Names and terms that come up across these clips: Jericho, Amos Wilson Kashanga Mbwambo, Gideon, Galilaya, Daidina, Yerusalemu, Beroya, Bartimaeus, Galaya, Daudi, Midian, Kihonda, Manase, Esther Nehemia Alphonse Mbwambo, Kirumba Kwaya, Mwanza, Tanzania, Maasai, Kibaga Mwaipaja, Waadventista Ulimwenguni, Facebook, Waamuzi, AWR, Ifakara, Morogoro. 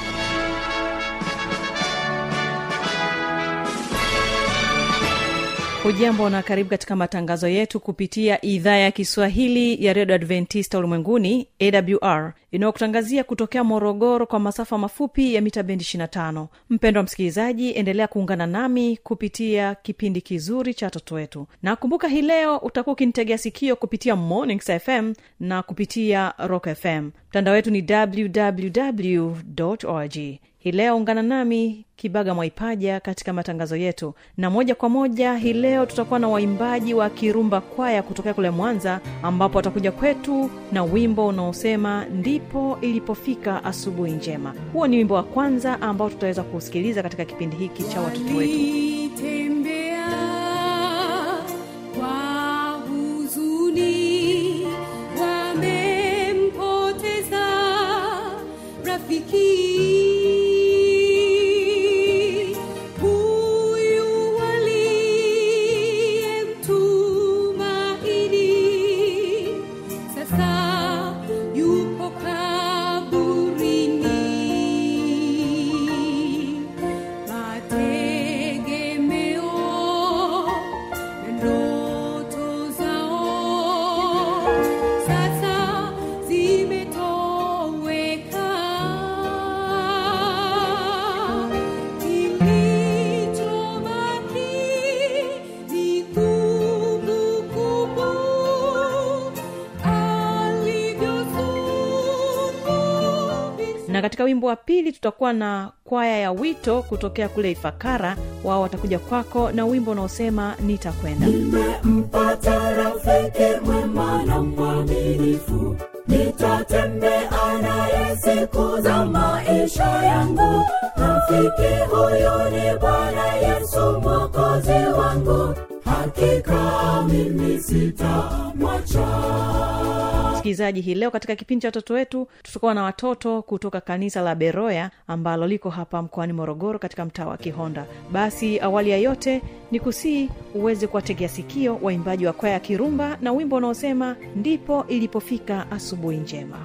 Hujambo na karibu katika matangazo yetu kupitia idhaa ya Kiswahili ya Radio Adventista Ulimwenguni AWR. Inakutangazia kutokea Morogoro kwa masafa mafupi ya mita bendi 25. Mpendwa msikilizaji, endelea kuungana nami kupitia kipindi kizuri cha watoto wetu. Na kumbuka hii leo utakuwa ukinitegea sikio kupitia Mornings FM na kupitia Rock FM. Mtandao wetu ni www.org. Hii leo ungana nami Kibaga Mwaipaja katika matangazo yetu. Na moja kwa moja hii leo tutakuwa na waimbaji wa Kirumba Kwaya kutoka kule Mwanza, ambapo watakuja kwetu na wimbo unaosema ndipo ilipofika asubuhi njema. Huo ni wimbo wa kwanza ambao tutaweza kusikiliza katika kipindi hiki cha watoto wetu. Katika wimbo wa pili tutakuwa na kwaya ya wito kutokea kule Ifakara. Wao watakuja kwako na wimbo unaosema nitakwenda. Nimempata rafiki mwema na mwaminifu, nitatembea naye siku za maisha yangu. Rafiki huyo ni Bwana Yesu Mwokozi wangu, hakika mimi sitamwacha. Msikilizaji, hii leo katika kipindi cha watoto wetu tutakuwa na watoto kutoka kanisa la Beroya ambalo liko hapa mkoani Morogoro katika mtaa wa Kihonda. Basi awali ya yote nikusihi uweze kuwategea sikio waimbaji wa kwaya ya Kirumba na wimbo unaosema ndipo ilipofika asubuhi njema.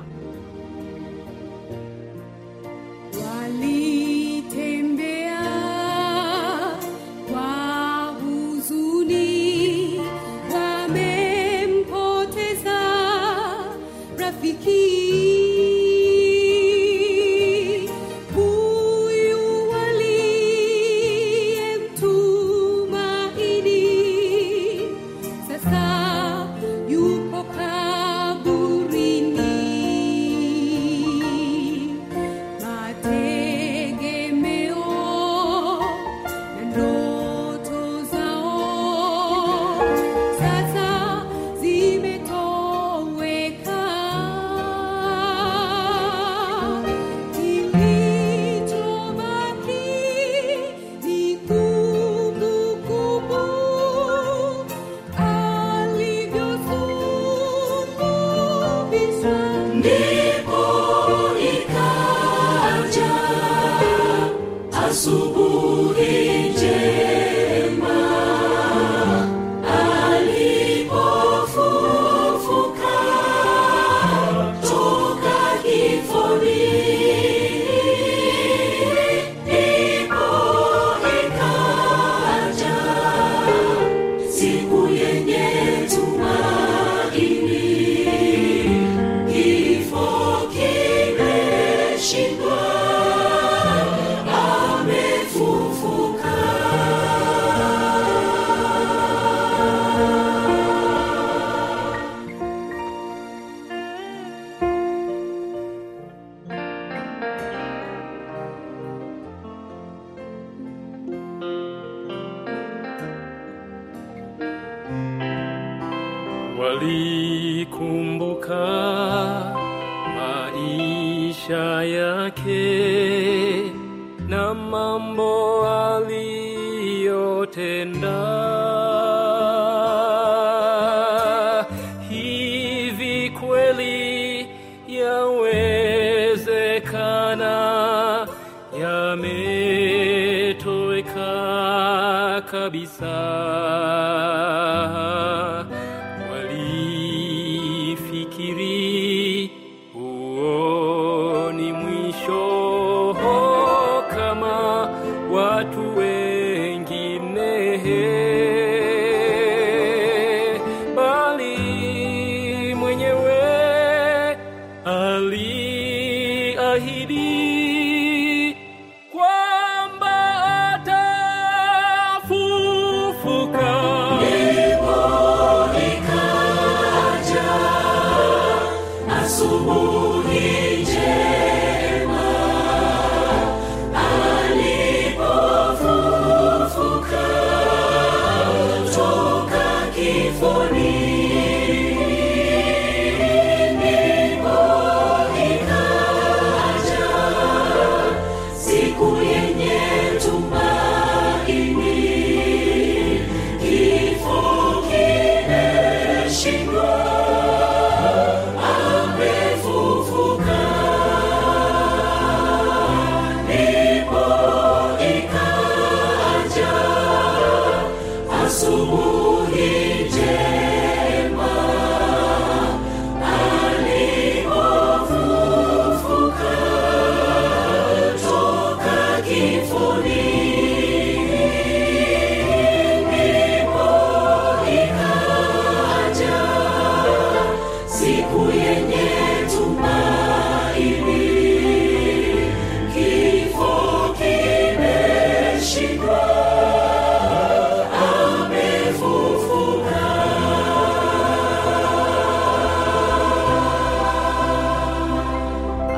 Shimba amefufuka. alikumbuka maisha yake na mambo aliyotenda. Hivi kweli yawezekana, yametoweka kabisa.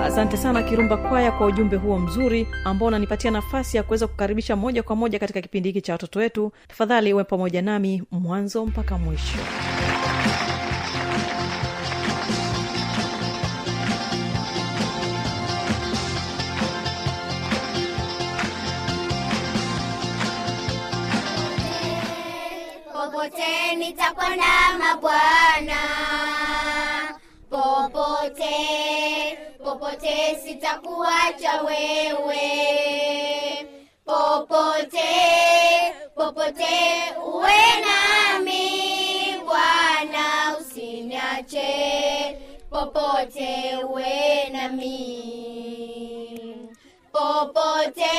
Asante sana Kirumba Kwaya kwa ujumbe huo mzuri ambao unanipatia nafasi ya kuweza kukaribisha moja kwa moja katika kipindi hiki cha watoto wetu. Tafadhali uwe pamoja nami mwanzo mpaka mwisho. Popote nitakwenda mabwana, popote sitakuacha wewe, popote uwe nami Bwana, usiniache, popote uwe nami, popote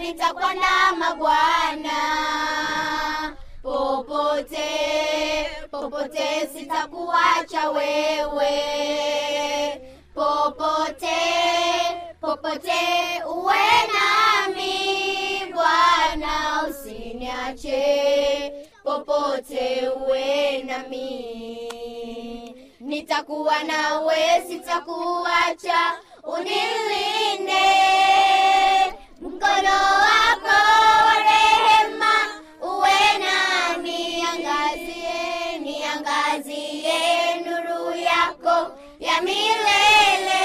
nitakuwa na Bwana, popote sitakuacha wewe, popote uwe nami Bwana, usiniache, popote uwe nami, nitakuwa nawe, sitakuacha, unilinde mkono wako rehema uwe nami, niangazie nuru yako ya milele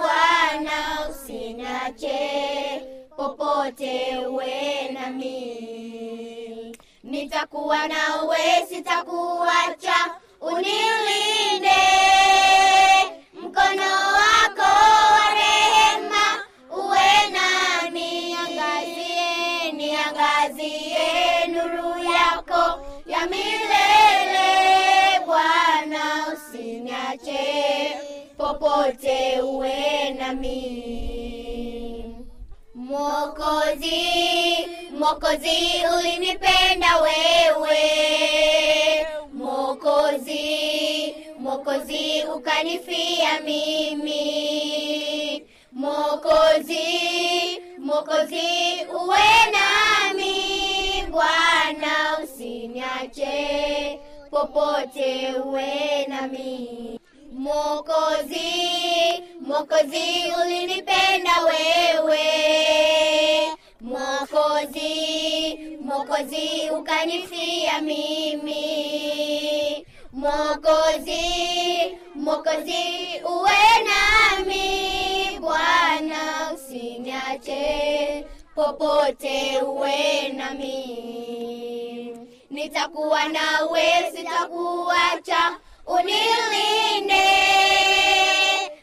Bwana, usiniache, popote uwe nami, nitakuwa nawe, sitakuacha, unilinde mkono wako rehema uwe nami, niangazie nuru yako ya milele Bwana, usiniache, popote uwe nami. Mwokozi ulinipenda wewe, Mwokozi ukanifia mimi, Mwokozi uwe nami Bwana, usiniache, popote uwe nami. Mwokozi ulinipenda wewe, Mwokozi ukanifia mimi, Mwokozi, Mwokozi uwe nami, Bwana usiniache, popote uwe nami. Nitakuwa nawe, sitakuacha, unilinde,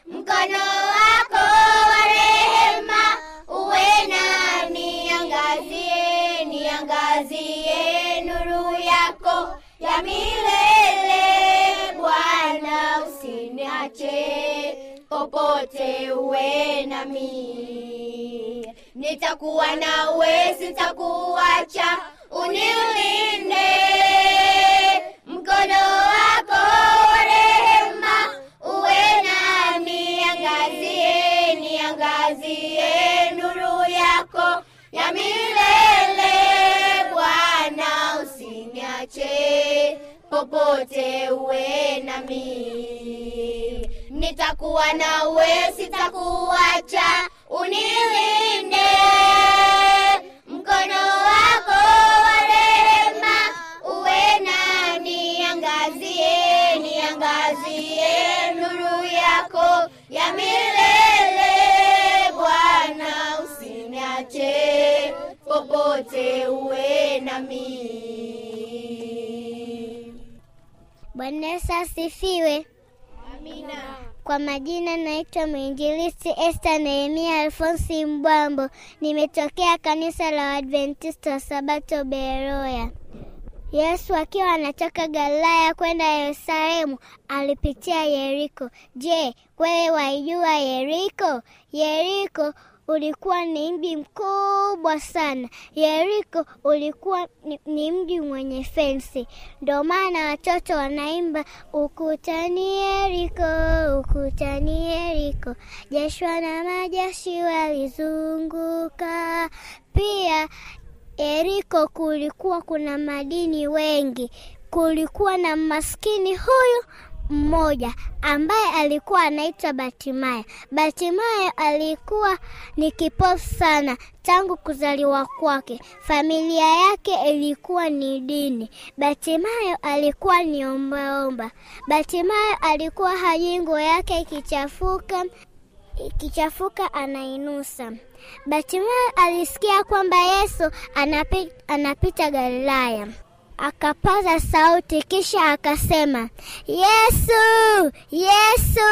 mkono wako wa rehema uwe nami, angazie, niangazie nuru yako ya milele. Bwana usiniache, popote uwe nami. Nitakuwa nawe, sitakuacha, unilinde, mkono wako wa rehema uwe nami, angazie, niangazie nuru yako ya milele. Bwana usiniache, popote uwe nami. Nitakuwa nawe, sitakuacha, unilinde, mkono wako wa rehema uwe nami, angazie, niangazie nuru yako ya milele. Bwana usiniache, popote uwe nami. Bwana asifiwe. Amina. Kwa majina naitwa mwinjilisti Esther Nehemia Alphonse Mbwambo. Nimetokea kanisa la Adventista wa Sabato Beroya. Yesu akiwa anatoka Galaya kwenda Yerusalemu, alipitia Jericho. Je, wewe waijua Jericho? Jericho ulikuwa ni mji mkubwa sana. Jericho ulikuwa ni mji mwenye fensi. Ndio maana watoto wanaimba ukutani Jericho, ukutani Jericho. Joshua na majeshi walizunguka. Pia Jericho kulikuwa kuna madini wengi. Kulikuwa na maskini huyu mmoja ambaye alikuwa anaitwa Bartimaeus. Bartimaeus alikuwa ni kipofu sana tangu kuzaliwa kwake. Familia yake ilikuwa ni dini. Bartimaeus alikuwa ni ombaomba. Bartimaeus alikuwa hajingo yake ikichafuka anainusa. Bartimaeus alisikia kwamba Yesu anapita Galilaya. Akapaza sauti kisha akasema, Yesu, Yesu,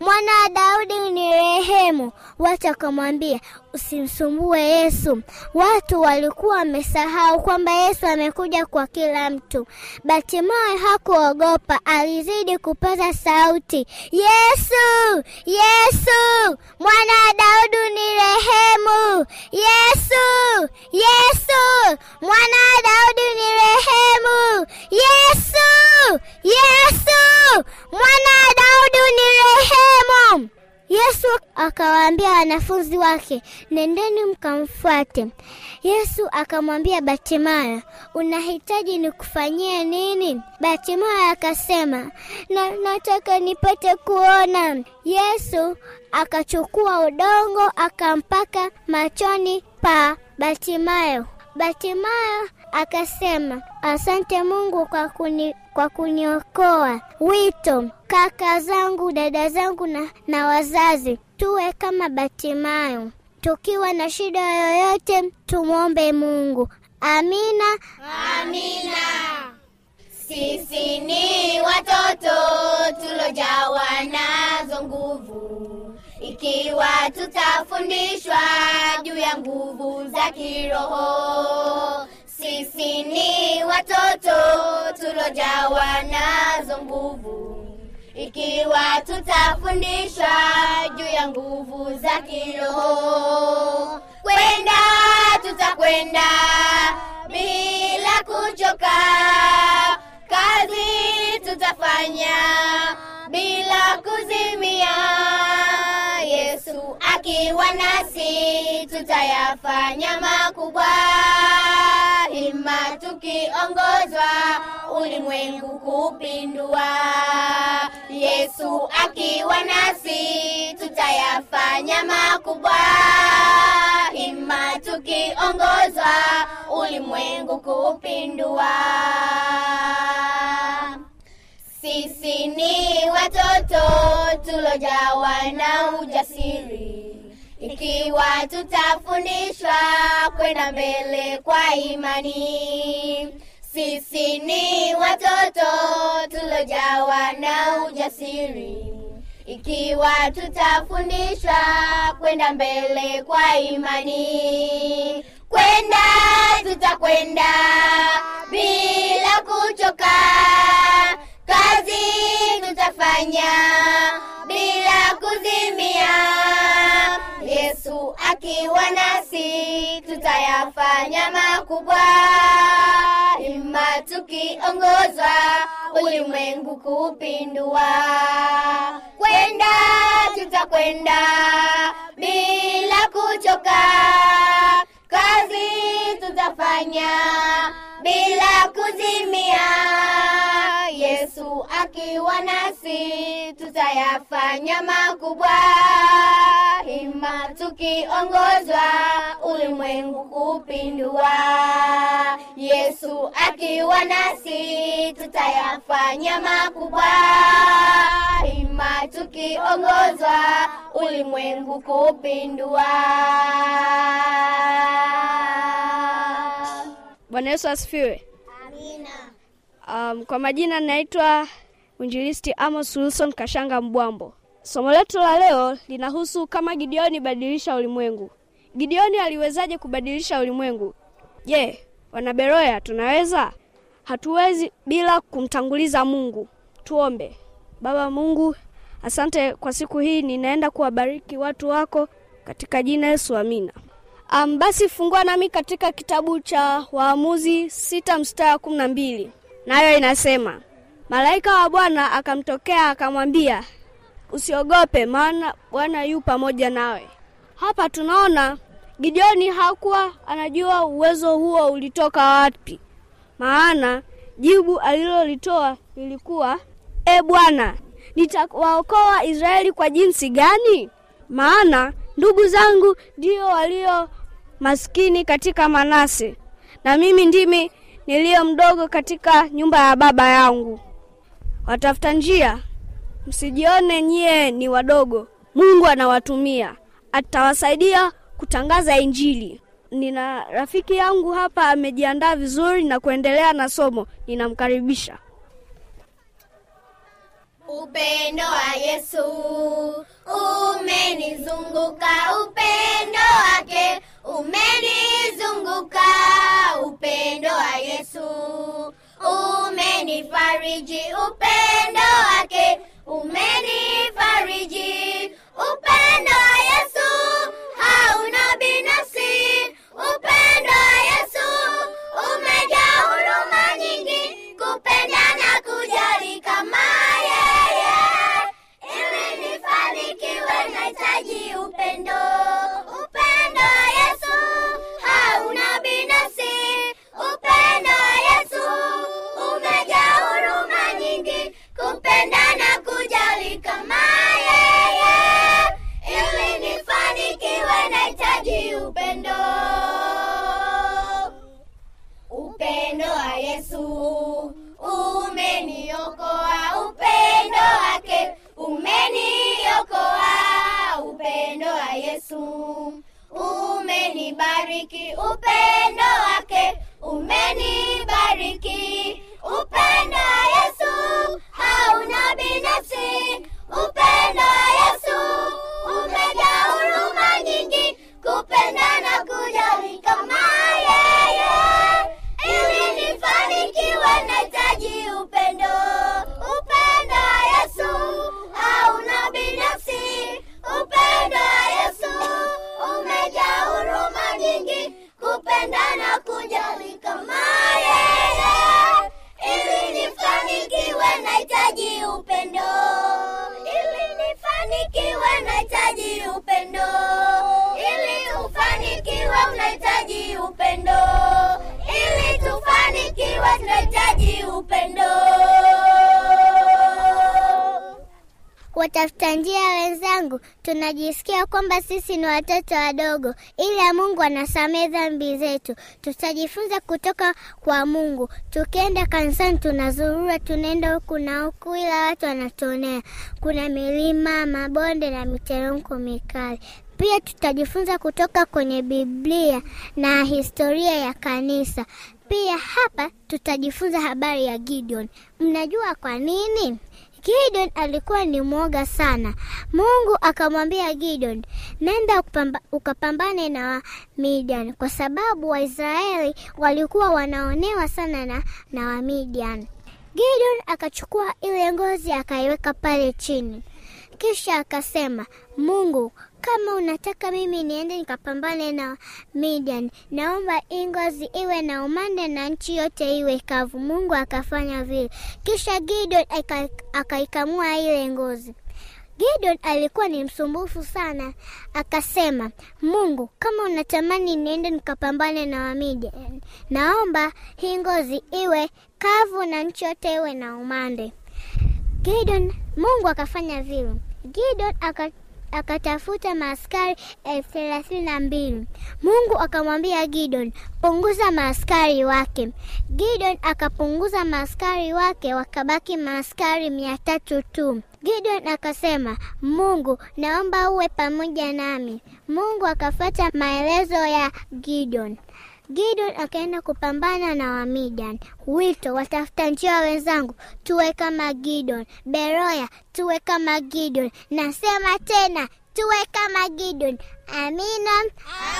mwana wa Daudi unirehemu. Watu wakamwambia, usimsumbue Yesu. Watu walikuwa wamesahau kwamba Yesu amekuja kwa kila mtu. Bartimaeus hakuogopa, alizidi kupaza sauti, Yesu, Yesu, mwana wa Daudi unirehemu. Yesu, Yesu, mwana wa Daudi unirehemu. Yesu, Yesu, mwana wa Daudi unirehemu. Yesu akawaambia wanafunzi wake, nendeni mkamfuate. Yesu akamwambia Bartimaeus, unahitaji nikufanyie nini? Bartimaeus akasema, nataka nipate kuona. Yesu akachukua udongo akampaka machoni pa Bartimaeus. Bartimaeus akasema, asante Mungu kwa kuniokoa. Wito, kaka zangu, dada zangu na wazazi, tuwe kama Bartimaeus. Tukiwa na shida yoyote, tumuombe Mungu. Amina. Amina. Sisi ni watoto tulojawa nazo nguvu. Ikiwa tutafundishwa juu ya nguvu za kiroho. Sisi ni watoto tulojawa nazo nguvu. Ikiwa tutafundishwa juu ya nguvu za kiroho. Kwenda tutakwenda bila kuchoka. Kazi tutafanya bila kuzimia. Yesu akiwa nasi tutayafanya makubwa. Hima tukiongozwa ulimwengu kupindua. Yesu akiwa nasi tutayafanya makubwa. Hima tukiongozwa ulimwengu kupindua. watoto tulojawa na ujasiri, ikiwa tutafundishwa kwenda mbele kwa imani. Sisi ni watoto tulojawa na ujasiri, ikiwa tutafundishwa kwenda mbele kwa imani. Kwenda, tutakwenda bila kuchoka, kazi tutafanya bila kuzimia. Yesu akiwa nasi tutayafanya makubwa, ima tukiongozwa ulimwengu kupindua. Kwenda, tutakwenda bila kuchoka, kazi tutafanya bila kuzimia. Yesu akiwa nasi tutayafanya makubwa, hima tukiongozwa ulimwengu kupindua. Yesu akiwa nasi tutayafanya makubwa, hima tukiongozwa ulimwengu kupindua. Bwana Yesu asifiwe. Amina. Kwa majina naitwa Mwinjilisti Amos Wilson Kashanga Mbwambo. Somo letu la leo linahusu kama Gideoni badilisha ulimwengu. Gideoni aliwezaje kubadilisha ulimwengu? Je, wana Beroya tunaweza? Hatuwezi bila kumtanguliza Mungu. Tuombe. Baba Mungu, asante kwa siku hii, ninaenda kuwabariki watu wako katika jina Yesu, amina. Basi fungua nami katika kitabu cha Waamuzi 6:12. Nayo inasema, malaika wa Bwana akamtokea akamwambia, usiogope maana Bwana yu pamoja nawe. Hapa tunaona Gideoni hakuwa anajua uwezo huo ulitoka wapi. Maana jibu alilolitoa lilikuwa, "E Bwana, nitawaokoa Israeli kwa jinsi gani? Maana ndugu zangu ndio walio maskini katika Manase, na mimi ndimi nilio mdogo katika nyumba ya baba yangu. Watafuta njia, msijione nyie ni wadogo. Mungu anawatumia, atawasaidia kutangaza injili." Nina rafiki yangu hapa amejiandaa vizuri na kuendelea na somo. Ninamkaribisha. Upendo wa Yesu umenizunguka, upendo wake umenizunguka, upendo wa Yesu umenifariji, upendo wake umenifariji, upendo wa Yesu hauna binafsi, upendo wa Yesu umejaa huruma nyingi, kupenda na kujali kama yeye. Ili nifanikiwe nahitaji upendo. Umenibariki, upendo wake umenibariki, upendo wa Yesu hauna binafsi, upendo wa Yesu umejaa huruma nyingi, kupenda na kujali kama yeye. Ili nifanikiwe nahitaji upendo. Upendo wa Yesu hauna binafsi, upendo wa Yesu umejaa huruma nyingi, kupenda na kujali kama yeye. Ili nifanikiwe nahitaji upendo. Ili nifanikiwe nahitaji upendo. Ili ufanikiwe unahitaji upendo. Ili tufanikiwe tunahitaji upendo. watafuta njia wenzangu, tunajisikia kwamba sisi ni watoto wadogo, ila Mungu anasamehe dhambi zetu. Tutajifunza kutoka kwa Mungu. Tukienda kanisani tunazurura, tunaenda huku na huku, ila watu wanatonea. Kuna milima, mabonde na miteremko mikali. Pia tutajifunza kutoka kwenye Biblia na historia ya kanisa. Pia hapa tutajifunza habari ya Gideon. Mnajua kwa nini? Gideon alikuwa ni mwoga sana. Mungu akamwambia Gideon, nenda ukapambane na Midian, kwa sababu Waisraeli walikuwa wanaonewa sana na wa Midian. Gideon akachukua ile ngozi akaiweka pale chini. Kisha akasema, Mungu, kama unataka mimi niende nikapambane na Midian, naomba ingozi iwe na umande na nchi yote iwe kavu. Mungu akafanya vile. Kisha Gideon akaikamua ile ngozi. Gideon alikuwa ni msumbufu sana. Akasema, Mungu, kama unatamani niende nikapambane na Midian, naomba hii ngozi iwe kavu na nchi yote iwe na umande. Gideon, Mungu akafanya vile. Gideon akatafuta maaskari 32. Mungu akamwambia Gideon, punguza maaskari wake. Gideon akapunguza maaskari wake, wakabaki maaskari 300 tu. Gideon akasema, Mungu, naomba uwe pamoja nami. Mungu akafuata maelezo ya Gideon. Gideon akaenda kupambana na wa Midian. Wito, watafuta njia wenzangu, tuwe kama Gideon. Beroya, tuwe kama Gideon. Nasema tena, tuwe kama Gideon. Amina.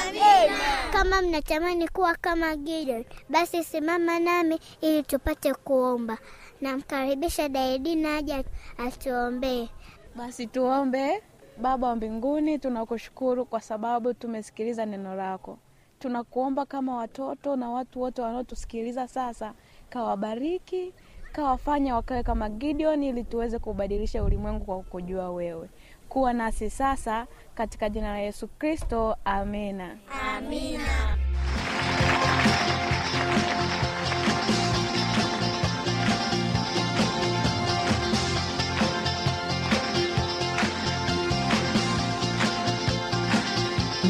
Amina. Kama mnatamani kuwa kama Gideon, basi simama nami ili tupate kuomba. Namkaribisha Daidina aje atuombe. Basi tuombe. Baba wa mbinguni, tunakushukuru kwa sababu tumesikiliza neno lako. Tunakuomba kama watoto na watu wote wanaotusikiliza sasa, kawabariki, kawafanya wakae kama Gideon ili tuweze kubadilisha ulimwengu kwa kukujua wewe. Kuwa nasi sasa katika jina la Yesu Kristo. Amina. Amina.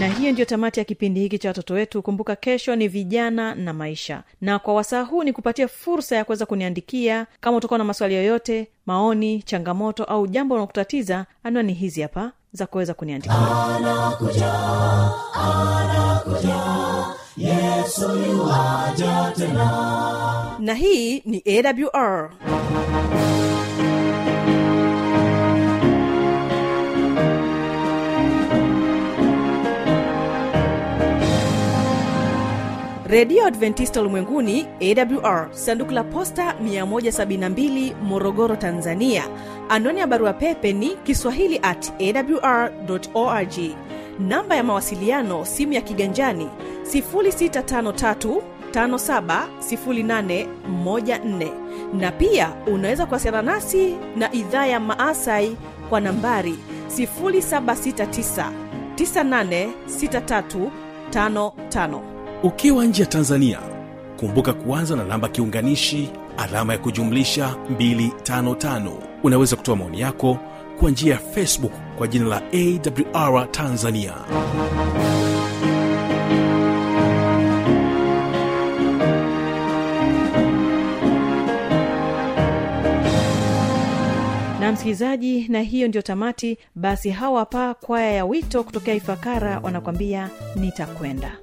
Na hiyo ndio tamati ya kipindi hiki cha watoto wetu. Kumbuka kesho ni vijana na maisha. Na kwa wasaa huu ni kupatia fursa ya kuweza kuniandikia kama utakuwa na maswali yoyote, maoni, changamoto au jambo linalokutatiza. Anwani hizi hapa za kuweza kuniandikia. Anakuja, Yesu yuaja tena. Na hii ni AWR. Radio Adventista ulimwenguni AWR, sanduku la posta 172, Morogoro, Tanzania. Anwani ya barua pepe ni kiswahili@awr.org. Namba ya mawasiliano simu ya kiganjani 0653570814, na pia unaweza kuwasiliana nasi na idhaa ya Maasai kwa nambari 0769986355. Ukiwa nje ya Tanzania, kumbuka kuanza na namba kiunganishi alama ya kujumlisha 255. Unaweza kutoa maoni yako kwa njia ya Facebook kwa jina la AWR Tanzania. Msikizaji, na hiyo ndio tamati. Basi hawa hapa kwaya ya wito kutoka Ifakara wanakuambia nitakwenda.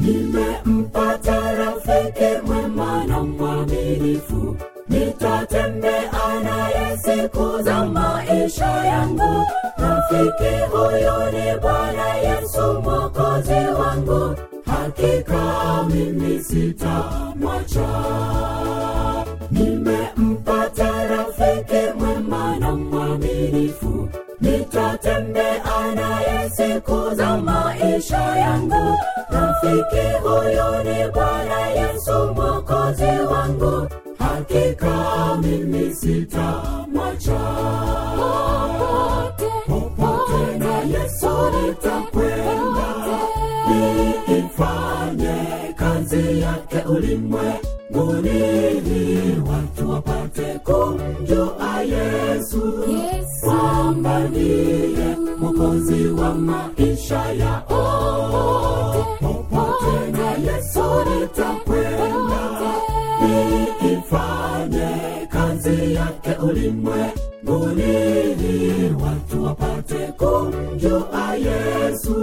Nimempata rafiki mwema na mwaminifu, nitatembea naye siku za maisha yangu. Rafiki huyo ni Bwana Yesu Mwokozi wangu. Hakika mimi sitamwacha. Nimempata rafiki mwema na mwaminifu, nitatembea naye siku za maisha yangu. Rafiki huyo ni Bwana Yesu Mwokozi wangu. Hakika Hakika mimi sitamwacha popote na Yesu nitakwenda nifanye kazi yake ulimwenguni watu wapate kumjua Yesu kwamba ndiye mwokozi wa maisha yao popote na Yesu nitakwenda ifanye kazi yake ulimwenguni watu wapate kumjua Yesu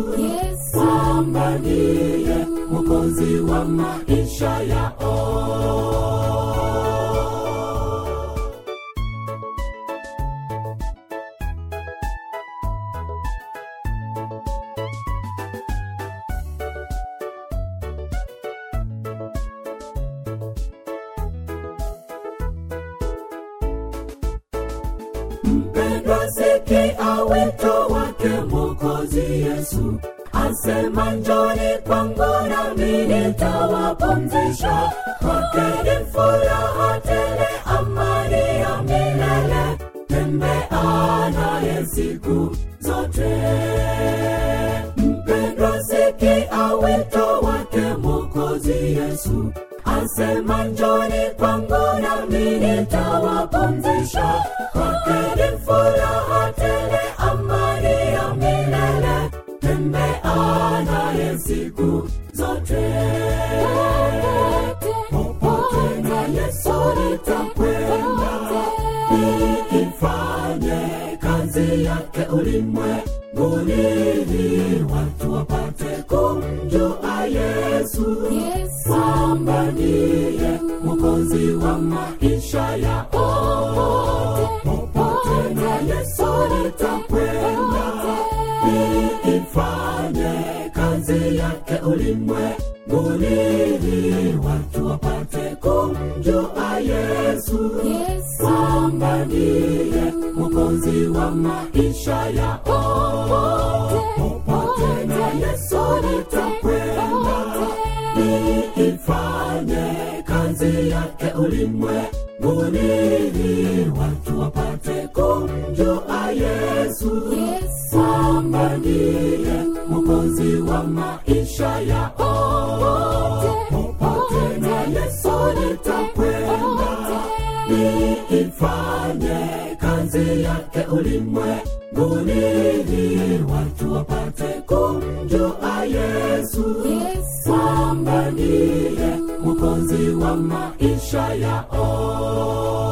kwamba ndiye mwokozi wa maisha yao. Mpendwa sikia wito wake mwokozi Yesu, asema njoni kwangu nami nitawapumzisha. Wakeni furaha tele, amani ya milele, tembea naye siku zote. Mpendwa sikia wito wake mwokozi Yesu, asema njoni kwangu nami nitawapumzisha. Wakeni furaha tele, amani ya milele, tembea naye siku zote. Popote na Yesu nitakwenda nifanye kazi yake ulimwenguni watu wapate kumjua Yesu kwamba ndiye mwokozi wa maisha yao. Popote na Yesu nitakwenda ifanye kazi yake ulimwenguni watu wapate kumjua Yesu kwamba ndiye mwokozi wa maisha yao. Popote na Yesu nitakwenda ifanye kazi yake ulimwenguni watu wapate kumjua Yesu kwamba ndiye mwokozi wa maisha yao. Popote na Yesu nitakwenda ifanye kazi yake ulimwenguni watu wapate kumjua Yesu kwamba ndiye mwokozi wa maisha yao.